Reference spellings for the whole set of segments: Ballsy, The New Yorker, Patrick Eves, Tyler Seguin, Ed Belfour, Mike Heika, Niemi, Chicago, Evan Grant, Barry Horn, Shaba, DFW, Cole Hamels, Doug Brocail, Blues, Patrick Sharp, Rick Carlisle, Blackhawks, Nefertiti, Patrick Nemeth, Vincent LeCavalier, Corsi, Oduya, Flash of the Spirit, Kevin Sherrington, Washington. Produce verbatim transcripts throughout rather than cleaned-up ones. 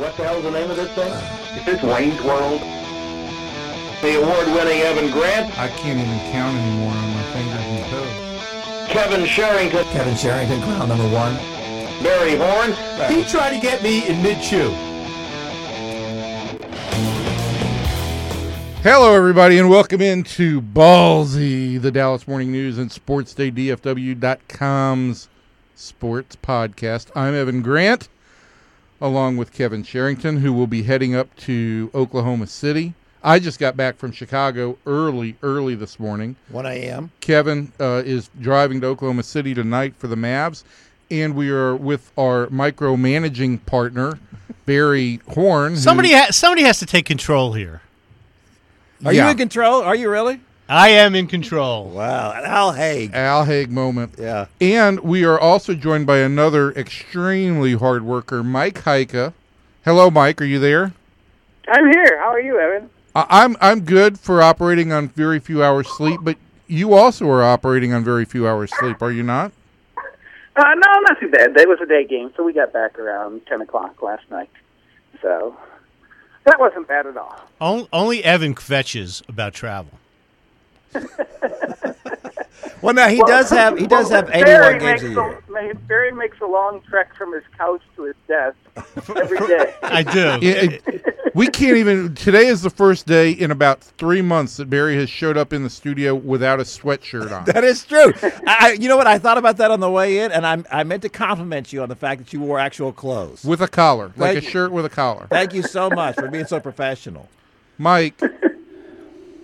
What the hell's the name of this thing? Is this Wayne's World? The award-winning Evan Grant. I can't even count anymore on my fingers and toes. Kevin Sherrington. Kevin Sherrington, crown number one. Barry Horn. Right. He tried to get me in mid-chew. Hello, everybody, and welcome into Ballsy, the Dallas Morning News and Sports Day D F W dot com's sports podcast. I'm Evan Grant, along with Kevin Sherrington, who will be heading up to Oklahoma City. I just got back from Chicago early, early this morning. one a.m. Kevin uh, is driving to Oklahoma City tonight for the Mavs, and we are with our micromanaging partner, Barry Horn. Somebody, who, ha- somebody has to take control here. Are yeah. you in control? Are you really? I am in control. Wow. An Al Haig. Al Haig moment. Yeah. And we are also joined by another extremely hard worker, Mike Heika. Hello, Mike. Are you there? I'm here. How are you, Evan? I- I'm I'm good for operating on very few hours sleep, but you also are operating on very few hours sleep, are you not? Uh, no, not too bad. It was a day game, so we got back around ten o'clock last night. So... that wasn't bad at all. Only, only Evan kvetches about travel. well, now he well, does have he does well, have eighty-one games a year. A, Barry makes a long trek from his couch to his desk every day. I do. It, it, we can't even. Today is the first day in about three months that Barry has showed up in the studio without a sweatshirt on. That is true. I, you know what? I thought about that on the way in, and I I meant to compliment you on the fact that you wore actual clothes with a collar, Thank like you. a shirt with a collar. Thank you so much for being so professional, Mike.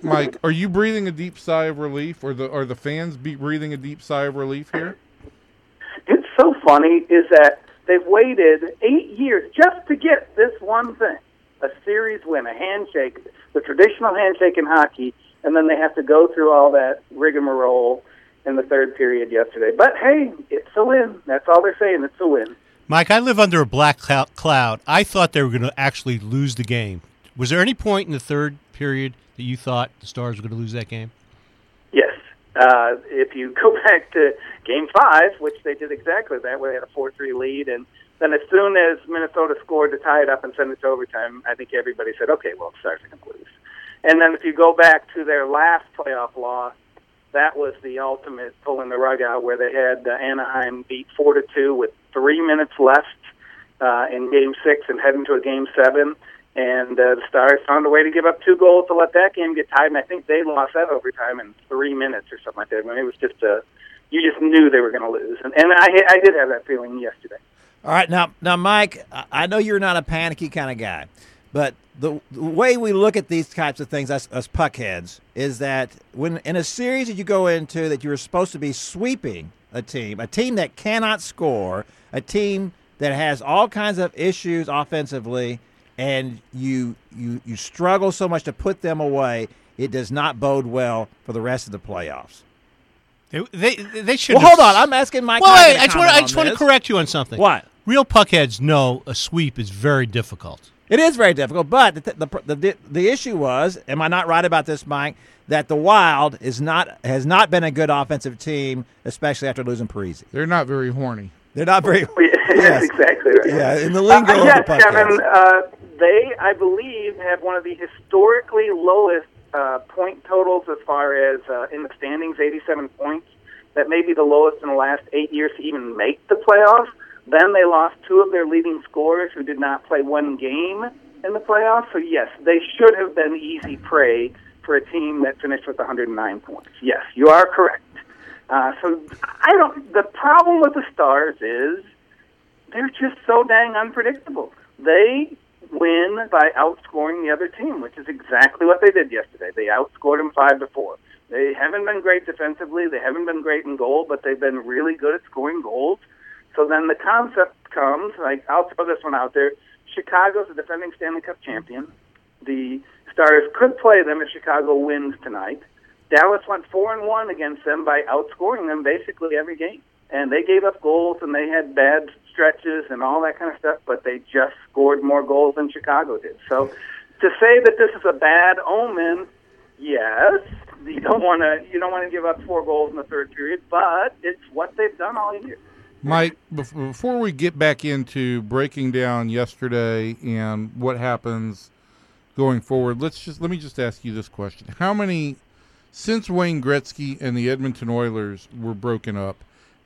Mike, are you breathing a deep sigh of relief, or the are the fans be breathing a deep sigh of relief here? It's so funny is that they've waited eight years just to get this one thing, a series win, a handshake, the traditional handshake in hockey, and then they have to go through all that rigmarole in the third period yesterday. But, hey, it's a win. That's all they're saying. It's a win. Mike, I live under a black cloud. I thought they were going to actually lose the game. Was there any point in the third period that you thought the Stars were going to lose that game? Yes. Uh, if you go back to Game five, which they did exactly that, where they had a four three lead, and then as soon as Minnesota scored to tie it up and send it to overtime, I think everybody said, okay, well, the Stars are going to lose. And then if you go back to their last playoff loss, that was the ultimate pulling the rug out, where they had uh, Anaheim beat four to two with three minutes left uh, in Game six and heading to a Game seven. And uh, the Stars found a way to give up two goals to let that game get tied, and I think they lost that overtime in three minutes or something like that. I mean, it was just a, you just knew they were going to lose, and, and I, I did have that feeling yesterday. All right, now, now, Mike, I know you're not a panicky kind of guy, but the, the way we look at these types of things, us, us puckheads, is that when in a series that you go into that you were supposed to be sweeping a team, a team that cannot score, a team that has all kinds of issues offensively, and you you you struggle so much to put them away, it does not bode well for the rest of the playoffs. They they, they should. Well, have... hold on. I'm asking Mike. Well, wait, I just, want, I just want to correct you on something. What? Real puckheads know a sweep is very difficult. It is very difficult, but the the, the the the issue was, am I not right about this, Mike, that the Wild is not has not been a good offensive team, especially after losing Parisi. They're not very horny. They're not very. Yes, exactly right. Yeah, in the lingo uh, yes, of the podcast. Kevin, uh, they, I believe, have one of the historically lowest uh, point totals as far as uh, in the standings, eighty-seven points. That may be the lowest in the last eight years to even make the playoffs. Then they lost two of their leading scorers who did not play one game in the playoffs. So, yes, they should have been easy prey for a team that finished with one hundred nine points. Yes, you are correct. Uh, so I don't. The problem with the Stars is they're just so dang unpredictable. They win by outscoring the other team, which is exactly what they did yesterday. They outscored them five to four. They haven't been great defensively. They haven't been great in goal, but they've been really good at scoring goals. So then the concept comes. Like I'll throw this one out there. Chicago's the defending Stanley Cup champion. The Stars could play them if Chicago wins tonight. Dallas went four and one against them by outscoring them basically every game. And they gave up goals, and they had bad stretches and all that kind of stuff, but they just scored more goals than Chicago did. So to say that this is a bad omen, yes, you don't want to you don't want to give up four goals in the third period, but it's what they've done all year. Mike, before we get back into breaking down yesterday and what happens going forward, let's just let me just ask you this question. How many, since Wayne Gretzky and the Edmonton Oilers were broken up,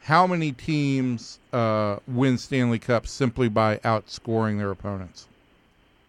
how many teams uh, win Stanley Cups simply by outscoring their opponents?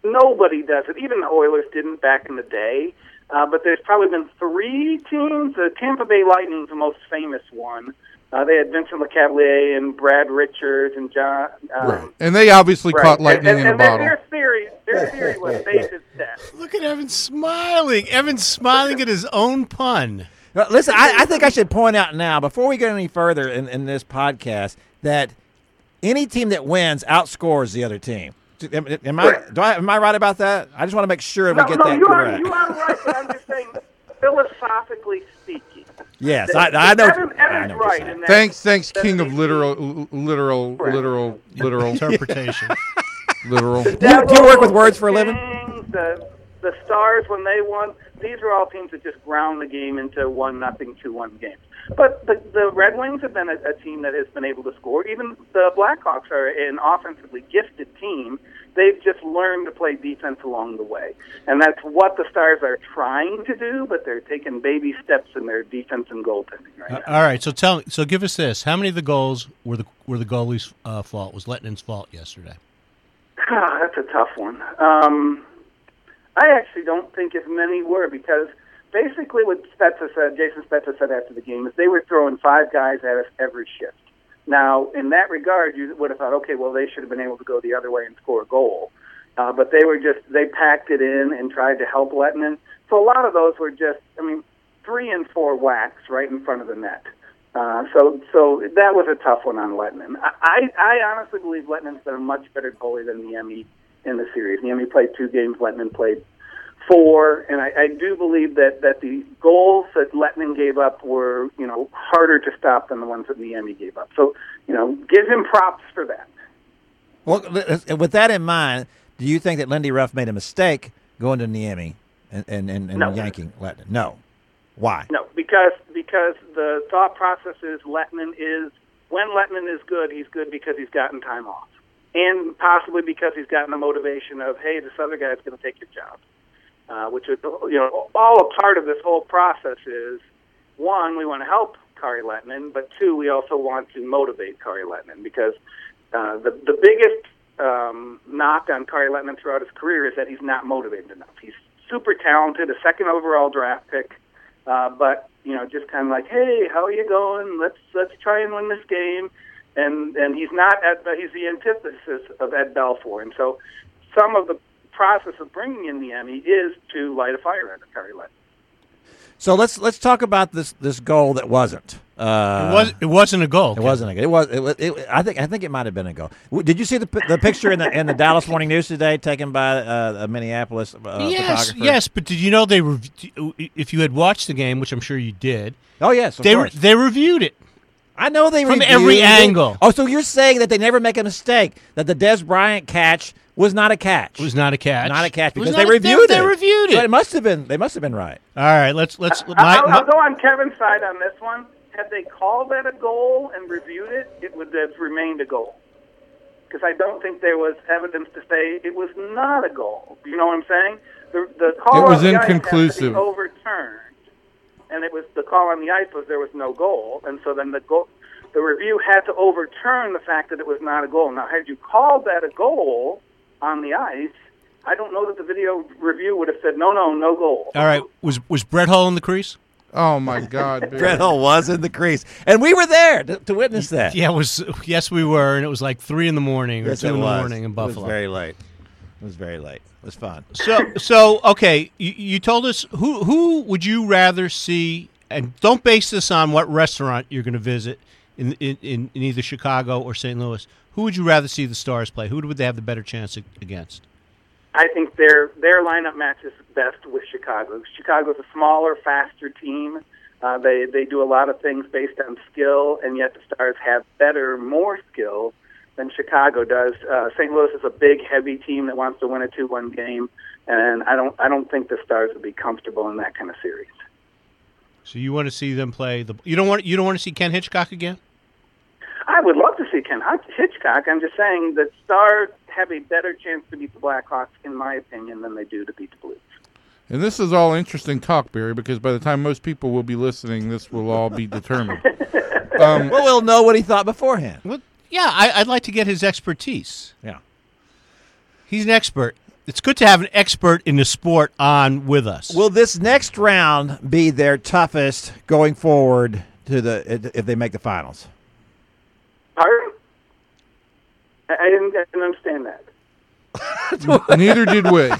Nobody does it. Even the Oilers didn't back in the day. Uh, but there's probably been three teams. The Tampa Bay Lightning is the most famous one. Uh, they had Vincent LeCavalier and Brad Richards and John. Um, right. And they obviously right. caught lightning and, and, in and a bottle. Their theory, their theory was they did that. Look at Evan smiling. Evan smiling at his own pun. Now, listen, I, I think I should point out now, before we go any further in, in this podcast, that any team that wins outscores the other team. Am, am I do I am I right about that? I just want to make sure no, we get no, that you correct. Are, you are right, but I'm just saying, philosophically speaking. Yes, that, I, I know. Evan, Evan's I know right. In that, thanks, thanks, King of literal, literal, right. literal, literal interpretation. literal. Do you, do you work with words for a living? The, the Stars when they won. These are all teams that just ground the game into one nothing, two one games. But the, the Red Wings have been a, a team that has been able to score. Even the Blackhawks are an offensively gifted team. They've just learned to play defense along the way. And that's what the Stars are trying to do, but they're taking baby steps in their defense and goaltending right now. Uh, all right, so tell, so give us this. How many of the goals were the were the goalie's uh, fault, was Lehtinen's fault yesterday? Oh, that's a tough one. Um, I actually don't think as many were because basically what Spezza said, Jason Spezza said after the game is they were throwing five guys at us every shift. Now, in that regard, you would have thought, okay, well, they should have been able to go the other way and score a goal. Uh, but they were just, they packed it in and tried to help Lehtinen. So a lot of those were just, I mean, three and four whacks right in front of the net. Uh, so so that was a tough one on Lehtinen. I, I, I honestly believe Lehtinen's been a much better goalie than Niemi in the series. Niemi played two games, Lehtinen played four, and I, I do believe that, that the goals that Lehtinen gave up were, you know, harder to stop than the ones that Niemi gave up. So, you know, give him props for that. Well, with that in mind, do you think that Lindy Ruff made a mistake going to Niemi and, and, and, and no. yanking Lehtinen? No. Why? No, because because the thought process is Lehtinen is, when Lehtinen is good, he's good because he's gotten time off. And possibly because he's gotten the motivation of, hey, this other guy's going to take your job. Uh, which is, you know, all a part of this whole process is, one, we want to help Kari Lehtinen, but two, we also want to motivate Kari Lehtinen because uh, the the biggest um, knock on Kari Lehtinen throughout his career is that he's not motivated enough. He's super talented, a second overall draft pick, uh, but you know, just kind of like, hey, how are you going? Let's let's try and win this game, and and he's not at the, he's the antithesis of Ed Belfour, and so some of the process of bringing in Niemi is to light a fire under Kari Lehtinen. So let's let's talk about this, this goal that wasn't. Uh, it was it wasn't a goal. It Ken. wasn't a goal. It was. It was it, I think I think it might have been a goal. Did you see the the picture in the in the Dallas Morning News today, taken by uh, a Minneapolis uh, yes, photographer? Yes, but did you know they re- if you had watched the game, which I'm sure you did. Oh yes, of they course. Re- they reviewed it. I know they from reviewed every it. angle. Oh, so you're saying that they never make a mistake? That the Dez Bryant catch. Was not a catch. Was not a catch. Not a catch because they reviewed it. They reviewed it. So it must have been. They must have been right. All right. Let's let's. Uh, my, I'll, I'll go on Kevin's side on this one. Had they called that a goal and reviewed it, it would have remained a goal. Because I don't think there was evidence to say it was not a goal. You know what I'm saying? The the call it was on the inconclusive. Ice had to be overturned, and it was the call on the ice was there was no goal, and so then the goal, the review had to overturn the fact that it was not a goal. Now, had you called that a goal on the ice, I don't know that the video review would have said, no, no, no goal. All right. Was was Brett Hull in the crease? Oh, my God. Brett Hull was in the crease. And we were there to, to witness that. Yeah, it was. Yes, we were. And it was like three in the morning or yes, two in the morning in Buffalo. It was very late. It was very late. It was fun. So, so okay, you, you told us, who who would you rather see, and don't base this on what restaurant you're going to visit in, in, in either Chicago or Saint Louis. Who would you rather see the Stars play? Who would they have the better chance against? I think their their lineup matches best with Chicago. Chicago's a smaller, faster team. Uh, they, they do a lot of things based on skill, and yet the Stars have better, more skill than Chicago does. Uh, Saint Louis is a big, heavy team that wants to win a two one game, and I don't I don't think the Stars would be comfortable in that kind of series. So you want to see them play the you don't want you don't want to see Ken Hitchcock again? I would love to see Ken Hitchcock. I'm just saying that Stars have a better chance to beat the Blackhawks, in my opinion, than they do to beat the Blues. And this is all interesting talk, Barry, because by the time most people will be listening, this will all be determined. um, well, we'll know what he thought beforehand. Well, yeah, I, I'd like to get his expertise. Yeah. He's an expert. It's good to have an expert in the sport on with us. Will this next round be their toughest going forward to the if they make the finals? Pardon? I didn't, I didn't understand that. Neither did we.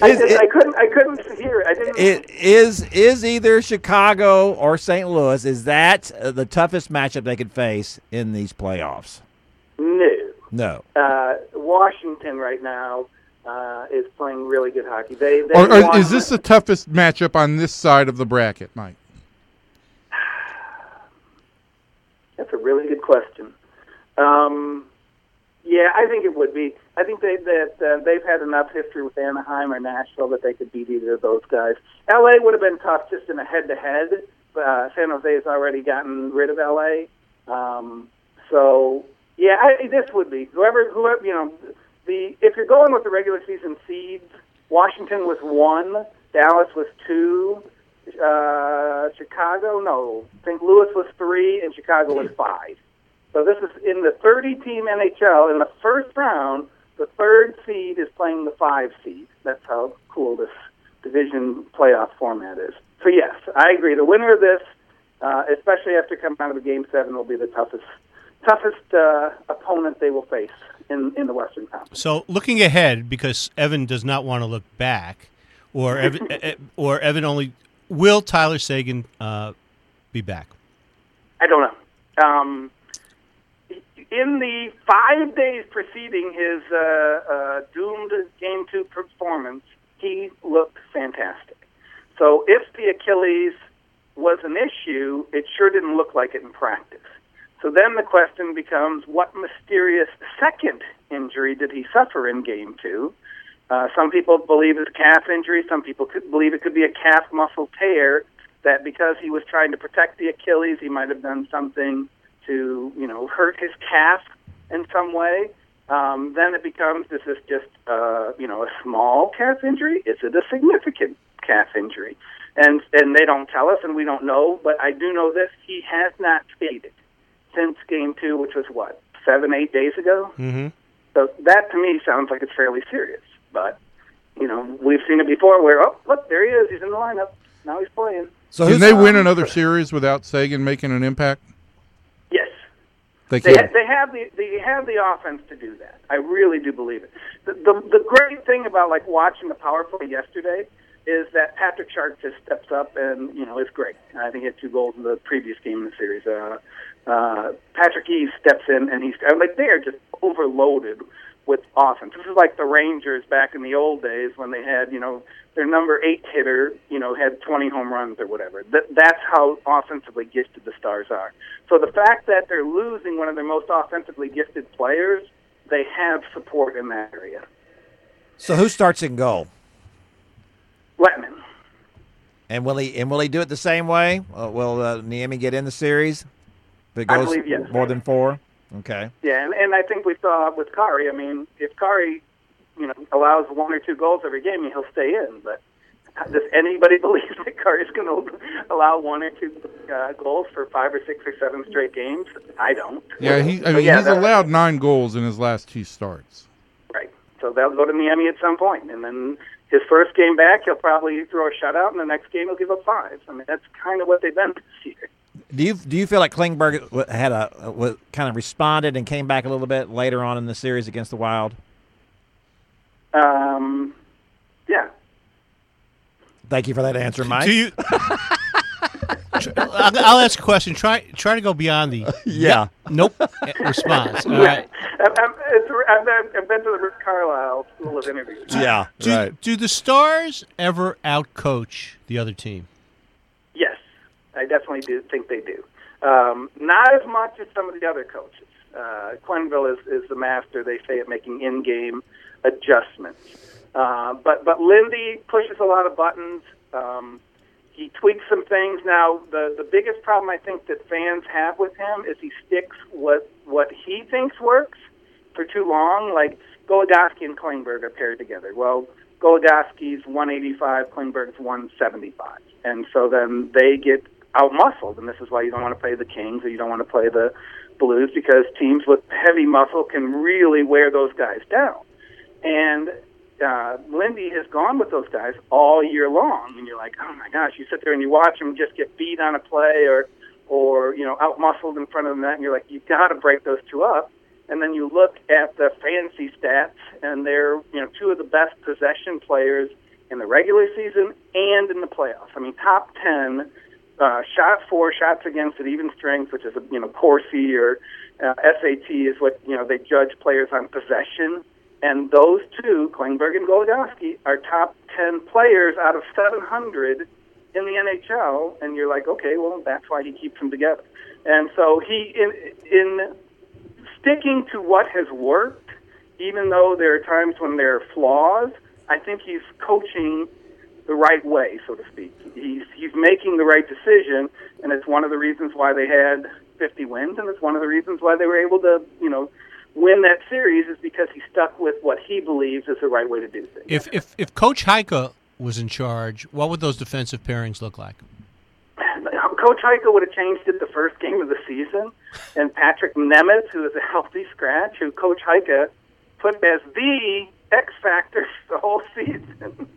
I, is, it, I couldn't. I couldn't hear it. I didn't. It is is either Chicago or Saint Louis. Is that the toughest matchup they could face in these playoffs? No. No. Uh, Washington right now uh, is playing really good hockey. They. they or, or is this the toughest matchup on this side of the bracket, Mike? That's a really good question. Um, yeah, I think it would be. I think they, that uh, they've had enough history with Anaheim or Nashville that they could beat either of those guys. L A would have been tough just in a head-to-head. Uh, San Jose's already gotten rid of L A. Um, so, yeah, I, this would be. Whoever, whoever, you know, the if you're going with the regular season seeds, Washington was one, Dallas was two, Uh, Chicago, no. Saint Louis was three, and Chicago was five. So this is in the thirty-team N H L. In the first round, the third seed is playing the five seed. That's how cool this division playoff format is. So yes, I agree. The winner of this, uh, especially after coming out of the Game Seven, will be the toughest, toughest uh, opponent they will face in in the Western Conference. So looking ahead, because Evan does not want to look back, or Evan, or Evan only. Will Tyler Seguin uh, be back? I don't know. Um, in the five days preceding his uh, uh, doomed Game two performance, he looked fantastic. So if the Achilles was an issue, it sure didn't look like it in practice. So then the question becomes, what mysterious second injury did he suffer in Game two? Uh, some people believe it's a calf injury. Some people could believe it could be a calf muscle tear, that because he was trying to protect the Achilles, he might have done something to, you know, hurt his calf in some way. Um, then it becomes, is this just, uh, you know, a small calf injury? Is it a significant calf injury? And and they don't tell us, and we don't know, but I do know this. He has not skated since Game two, which was, what, seven, eight days ago? Mm-hmm. So that, to me, sounds like it's fairly serious. But, you know, we've seen it before where, oh, look, there he is. He's in the lineup. Now he's playing. So can they um, win another series without Seguin making an impact? Yes. They can. They have, they have, the, they have the offense to do that. I really do believe it. The, the, the great thing about, like, watching the power play yesterday is that Patrick Sharp just steps up and, you know, it's great. I think he had two goals in the previous game in the series. Uh, uh, Patrick Eves steps in, and he's like, they are just overloaded with offense. This is like the Rangers back in the old days when they had, you know, their number eight hitter, you know, had twenty home runs or whatever. Th- that's how offensively gifted the Stars are. So the fact that they're losing one of their most offensively gifted players, they have support in that area. So who starts in goal? Lehtinen. And will he and will he do it the same way? Uh, will uh, Niemi get in the series? If it goes I believe, yes. More than four? Okay. Yeah, and, and I think we saw with Kari, I mean, if Kari, you know, allows one or two goals every game, he'll stay in. But does anybody believe that Kari's going to allow one or two uh, goals for five or six or seven straight games? I don't. Yeah, he, I mean, yeah he's allowed nine goals in his last two starts. Right. So they'll go to Miami at some point. And then his first game back, he'll probably throw a shutout, and the next game he'll give up five. I mean, that's kind of what they've done this year. Do you do you feel like Klingberg had a kind of responded and came back a little bit later on in the series against the Wild? Um, yeah. Thank you for that answer, Mike. Do you? I'll ask a question. Try try to go beyond the yeah, yeah nope response. All right. I'm, I'm, I'm, I've been to the Rick Carlisle School of Interviews. Yeah. Do, right. do the Stars ever outcoach the other team? I definitely do think they do. Um, not as much as some of the other coaches. Uh, Quenneville is, is the master, they say, at making in-game adjustments. Uh, but but Lindy pushes a lot of buttons. Um, he tweaks some things. Now, the, the biggest problem I think that fans have with him is he sticks with what he thinks works for too long. Like, Goligoski and Klingberg are paired together. Well, Goligoski's one eighty-five, Klingberg's one seventy-five. And so then they get out-muscled, and this is why you don't want to play the Kings or you don't want to play the Blues, because teams with heavy muscle can really wear those guys down. And uh, Lindy has gone with those guys all year long, and you're like, oh, my gosh, you sit there and you watch them just get beat on a play or, or you know, out-muscled in front of the net, and you're like, you've got to break those two up. And then you look at the fancy stats, and they're, you know, two of the best possession players in the regular season and in the playoffs. I mean, top ten uh, shot for, shots against at even strength, which is, a, you know, Corsi or uh, S A T is what, you know, they judge players on possession. And those two, Klingberg and Goligoski, are top ten players out of seven hundred in the N H L. And you're like, okay, well, that's why he keeps them together. And so he, in in sticking to what has worked, even though there are times when there are flaws, I think he's coaching the right way, so to speak. He's he's making the right decision, and it's one of the reasons why they had fifty wins, and it's one of the reasons why they were able to, you know, win that series, is because he stuck with what he believes is the right way to do things. If if, if Coach Heika was in charge, what would those defensive pairings look like? Coach Heika would have changed it the first game of the season, and Patrick Nemeth, who is a healthy scratch, who Coach Heika put as the X factor the whole season,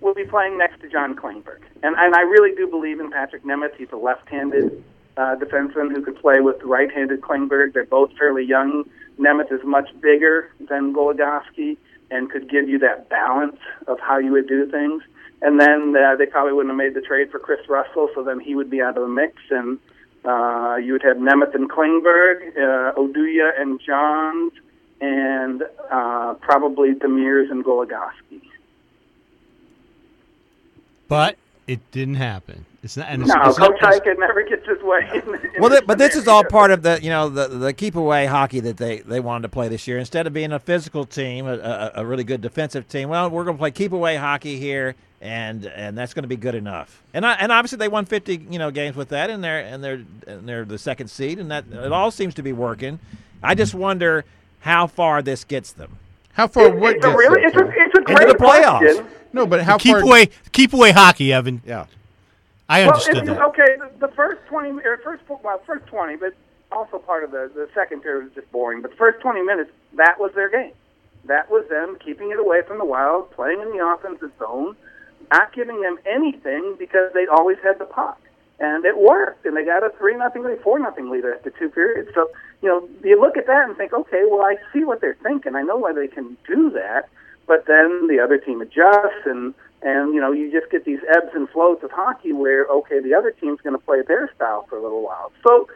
will be playing next to John Klingberg. And and I really do believe in Patrick Nemeth. He's a left-handed uh, defenseman who could play with right-handed Klingberg. They're both fairly young. Nemeth is much bigger than Goligoski and could give you that balance of how you would do things. And then uh, they probably wouldn't have made the trade for Chris Russell, so then he would be out of the mix. And uh, you would have Nemeth and Klingberg, uh, Oduya and Johns, and uh, probably Demers and Goligoski. But it didn't happen. It's not. And it's, no, it's Coach Heika never gets his way. In, in well, this but this is all part of the you know the, the keep away hockey that they, they wanted to play this year. Instead of being a physical team, a, a really good defensive team, well, we're going to play keep away hockey here, and and that's going to be good enough. And I, and obviously they won fifty you know games with that, and they're and they're and they're the second seed, and that it all seems to be working. I just wonder how far this gets them. How far it, what it's gets a really, them? It's a, it's a great into the playoffs. Question. No, but how keep far? Keep away, keep away hockey, Evan. Yeah, I understood well, that. Okay, the, the first twenty, or first well, first twenty, but also part of the, the second period was just boring. But the first twenty minutes, that was their game. That was them keeping it away from the Wild, playing in the offensive zone, not giving them anything because they always had the puck, and it worked. And they got a three nothing lead, four nothing lead after two periods. So you know, you look at that and think, okay, well, I see what they're thinking. I know why they can do that. But then the other team adjusts, and, and you know, you just get these ebbs and flows of hockey where, okay, the other team's going to play their style for a little while. So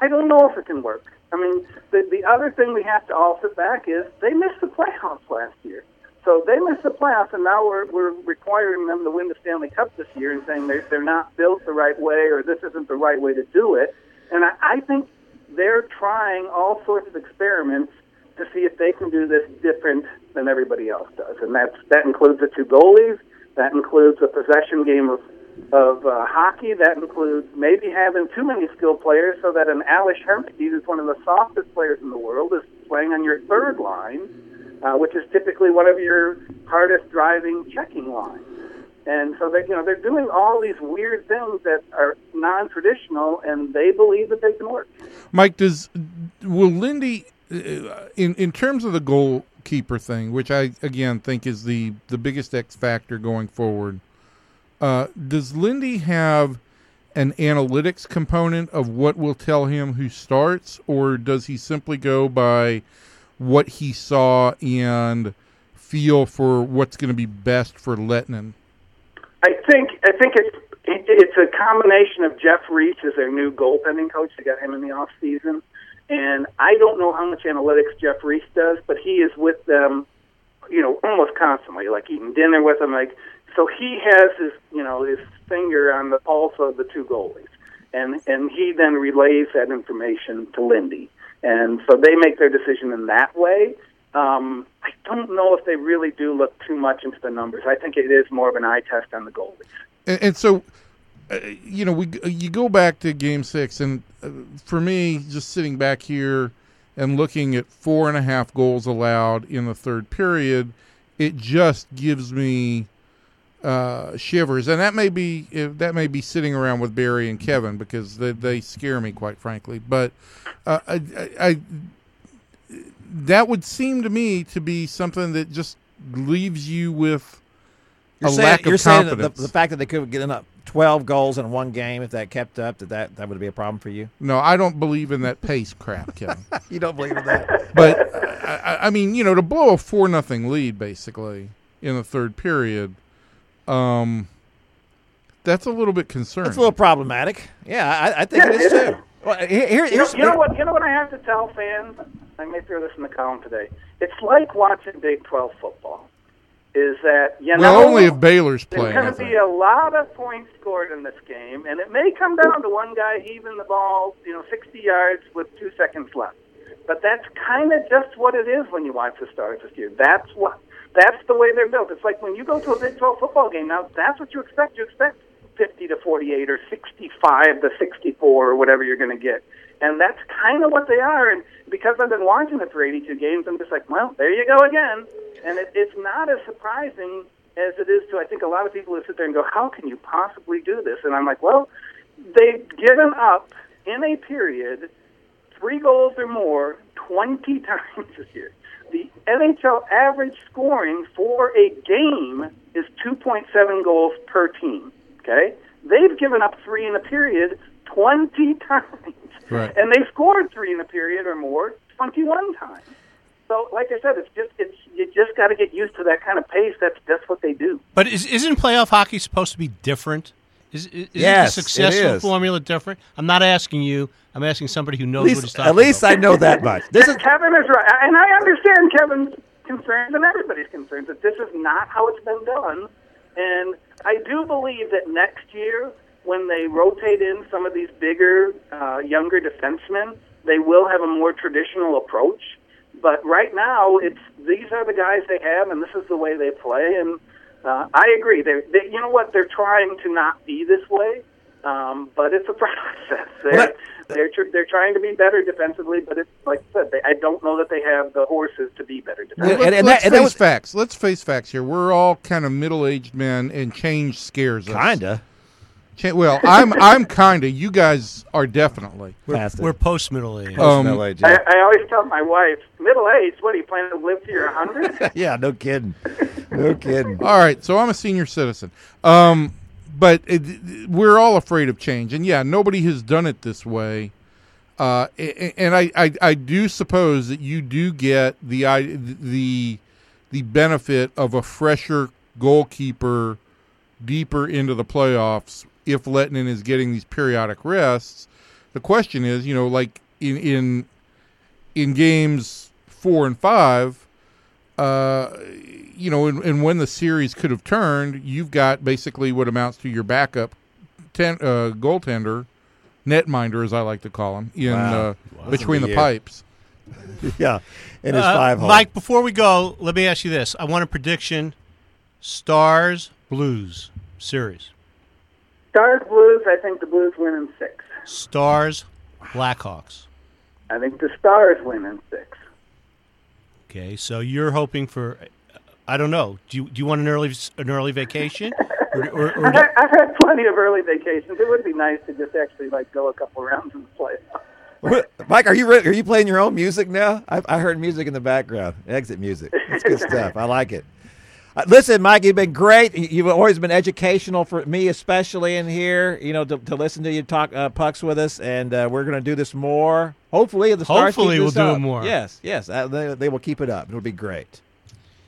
I don't know if it can work. I mean, the, the other thing we have to all sit back is they missed the playoffs last year. So they missed the playoffs, and now we're, we're requiring them to win the Stanley Cup this year and saying they're, they're not built the right way or this isn't the right way to do it. And I, I think they're trying all sorts of experiments to see if they can do this different than everybody else does. And that's, that includes the two goalies. That includes a possession game of, of uh, hockey. That includes maybe having too many skilled players so that an Alish Hermandes, who's one of the softest players in the world, is playing on your third line, uh, which is typically one of your hardest driving checking lines. And so they, you know, they're doing all these weird things that are non-traditional, and they believe that they can work. Mike, does will Lindy... In in terms of the goalkeeper thing, which I, again, think is the, the biggest X factor going forward, uh, does Lindy have an analytics component of what will tell him who starts, or does he simply go by what he saw and feel for what's going to be best for Lehtinen? I think I think it's, it, it's a combination of Jeff Reese as their new goaltending coach. They got him in the offseason. And I don't know how much analytics Jeff Reese does, but he is with them, you know, almost constantly, like eating dinner with them. Like, so he has his, you know, his finger on the pulse of the two goalies. And and he then relays that information to Lindy. And so they make their decision in that way. Um, I don't know if they really do look too much into the numbers. I think it is more of an eye test on the goalies. And, and so, uh, you know, we you go back to Game Six, and uh, for me, just sitting back here and looking at four and a half goals allowed in the third period, it just gives me uh, shivers. And that may be that may be sitting around with Barry and Kevin, because they they scare me, quite frankly. But uh, I, I, I that would seem to me to be something that just leaves you with you're a saying, lack of you're confidence. Saying the, the fact that they could get enough. twelve goals in one game, if that kept up, that, that that would be a problem for you? No, I don't believe in that pace crap, Kevin. You don't believe in that? But, I, I mean, you know, to blow a four nothing lead, basically, in the third period, um, that's a little bit concerning. That's a little problematic. Yeah, I, I think yeah, it is, it too. Is. Well, here, you, know, you, know what, you know what I have to tell fans? I may throw this in the column today. It's like watching Big twelve football. Is that, you know, well, only if Baylor's playing. There's going to be a lot of points scored in this game, and it may come down to one guy heaving the ball, you know, sixty yards with two seconds left. But that's kind of just what it is when you watch the Stars this year. That's what, that's the way they're built. It's like when you go to a Big twelve football game now, that's what you expect. You expect fifty to forty-eight or sixty-five to sixty-four or whatever you're going to get. And that's kind of what they are. And because I've been watching it for eighty-two games, I'm just like, well, there you go again. And it, it's not as surprising as it is to, I think, a lot of people who sit there and go, how can you possibly do this? And I'm like, well, they've given up in a period three goals or more twenty times this year. The N H L average scoring for a game is two point seven goals per team, okay? They've given up three in a period twenty times. Right. And they scored three in a period or more twenty-one times. So, like I said, it's just it's you just got to get used to that kind of pace. That's that's what they do. But is, isn't playoff hockey supposed to be different? Is, is, yes, isn't the successful it is. formula different? I'm not asking you. I'm asking somebody who knows least, what he's talking about. At least about. I know that much. This is Kevin is right, and I understand Kevin's concerns and everybody's concerns that this is not how it's been done. And I do believe that next year, when they rotate in some of these bigger, uh, younger defensemen, they will have a more traditional approach. But right now, it's these are the guys they have, and this is the way they play. And uh, I agree. They, they, you know what? They're trying to not be this way, um, but it's a process. They're they're, tr- they're trying to be better defensively, but it's like I said, they, I don't know that they have the horses to be better defensively. Well, and, and, let's and that, and face that was, facts. Let's face facts here. We're all kind of middle-aged men, and change scares us. Kinda. Well, I'm I'm kinda. You guys are definitely. We're, we're post middle age. Um, yeah. I, I always tell my wife, middle age. What are you planning to live to your hundred? Yeah, no kidding, no kidding. All right, so I'm a senior citizen, um, but it, we're all afraid of change, and yeah, nobody has done it this way. Uh, and I, I I do suppose that you do get the the the benefit of a fresher goalkeeper deeper into the playoffs. If Lehtinen is getting these periodic rests, the question is, you know, like in in, in games four and five, uh, you know, and, and when the series could have turned, you've got basically what amounts to your backup ten, uh, goaltender, netminder, as I like to call him, in wow. Uh, wow. between the pipes. Yeah, in his uh, five hole. Mike, before we go, let me ask you this. I want a prediction. Stars, Blues series. Stars, Blues, I think the Blues win in six. Stars, Blackhawks. I think the Stars win in six. Okay, so you're hoping for, I don't know, do you, do you want an early an early vacation? or, or, or I've, I've had plenty of early vacations. It would be nice to just actually like go a couple rounds and play. Mike, are you re- are you playing your own music now? I, I heard music in the background, exit music. It's good stuff. I like it. Uh, listen, Mike, you've been great. You've always been educational for me, especially in here, you know, to, to listen to you talk uh, pucks with us, and uh, we're going to do this more. Hopefully, the Stars Hopefully we'll do it more. Yes, yes. Uh, they, they will keep it up. It'll be great.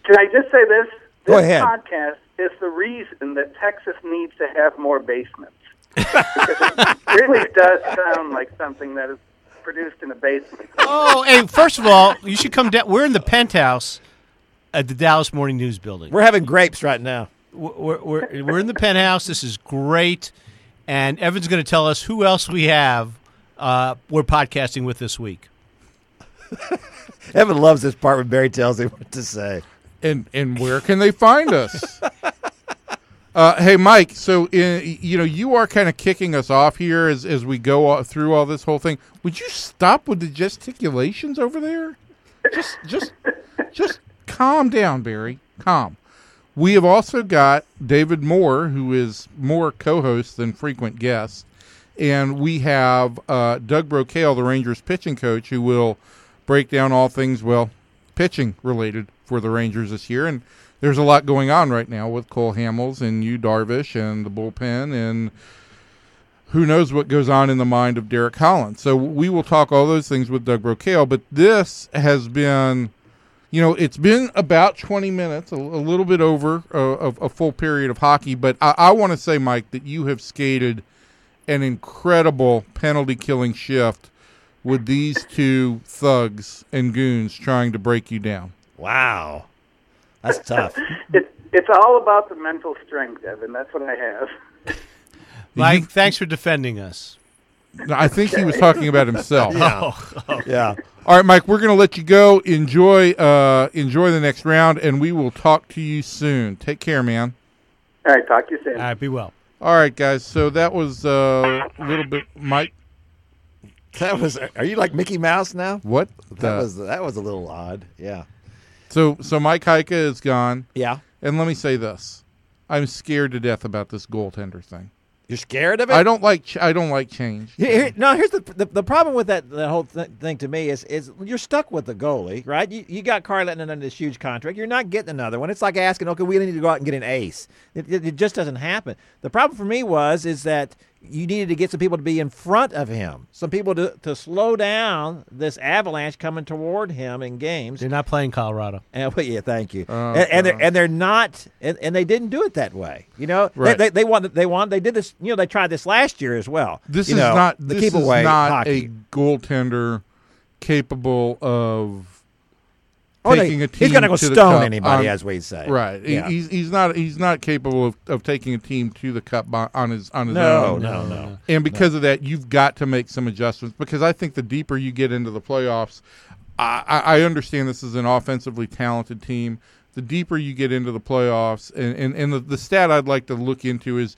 Can I just say this? This Go ahead. Podcast is the reason that Texas needs to have more basements. It really does sound like something that is produced in a basement. Oh, hey, first of all, you should come down. We're in the penthouse at the Dallas Morning News building. We're having grapes right now. We're we're, we're in the penthouse. This is great. And Evan's going to tell us who else we have uh, we're podcasting with this week. Evan loves this part when Barry tells him what to say. And and where can they find us? Uh, hey, Mike, so, uh, you know, you are kind of kicking us off here as, as we go all, through all this whole thing. Would you stop with the gesticulations over there? Just just, just calm down, Barry. Calm. We have also got David Moore, who is more co-host than frequent guest. And we have uh, Doug Brocail, the Rangers pitching coach, who will break down all things, well, pitching related for the Rangers this year. And there's a lot going on right now with Cole Hamels and Yu Darvish and the bullpen and who knows what goes on in the mind of Derek Holland. So we will talk all those things with Doug Brocail. But this has been, you know, it's been about twenty minutes, a, a little bit over uh, of a full period of hockey. But I, I want to say, Mike, that you have skated an incredible penalty-killing shift with these two thugs and goons trying to break you down. Wow. That's tough. It, it's all about the mental strength, Evan. That's what I have. Mike, you, thanks for defending us. I think he was talking about himself. Yeah. Oh, yeah. All right, Mike, we're going to let you go. Enjoy, uh, enjoy the next round, and we will talk to you soon. Take care, man. All right, talk to you soon. All right, be well. All right, guys, so that was uh, a little bit, Mike. That was, are you like Mickey Mouse now? What? That the? was that was a little odd, yeah. So so Mike Heika is gone. Yeah. And let me say this. I'm scared to death about this goaltender thing. You're scared of it? I don't like ch- I don't like change. Here, here, no, here's the, the the problem with that the whole th- thing to me is is you're stuck with the goalie, right? You you got Kari Lehtinen under this huge contract. You're not getting another one. It's like asking, okay, we need to go out and get an ace. It, it, it just doesn't happen. The problem for me was is that you needed to get some people to be in front of him, some people to, to slow down this avalanche coming toward him in games. They're not playing Colorado. And, well, yeah, thank you. Oh, and, and they're and they're not, and, and they didn't do it that way. You know, right. they, they they wanted they wanted they did this. You know, they tried this last year as well. This you is know, not the this keep away is not hockey. A goaltender capable of oh, taking they, a team. He's going to go stone anybody, um, as we say. Right. Yeah. He's he's not he's not capable of, of taking a team to the cup by, on his on his no, own. No, no, no. And because no. of that, you've got to make some adjustments because I think the deeper you get into the playoffs, I, I understand this is an offensively talented team. The deeper you get into the playoffs, and and, and the, the stat I'd like to look into is.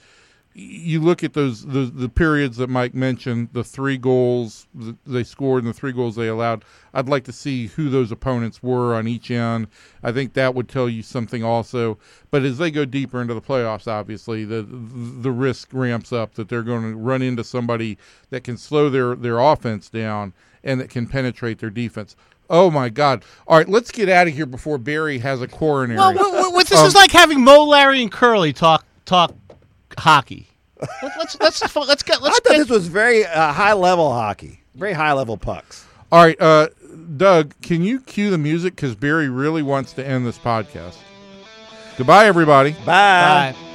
You look at those the, the periods that Mike mentioned, the three goals that they scored and the three goals they allowed. I'd like to see who those opponents were on each end. I think that would tell you something also. But as they go deeper into the playoffs, obviously, the the risk ramps up that they're going to run into somebody that can slow their, their offense down and that can penetrate their defense. Oh, my God. All right, let's get out of here before Barry has a coronary. Well, what, what, this um, is like having Mo, Larry, and Curly talk talk hockey. Let's let's let's get. Let's I thought get. This was very uh, high level hockey, very high level pucks. All right, uh, Doug, can you cue the music because Barry really wants to end this podcast. Goodbye, everybody. Bye. Bye.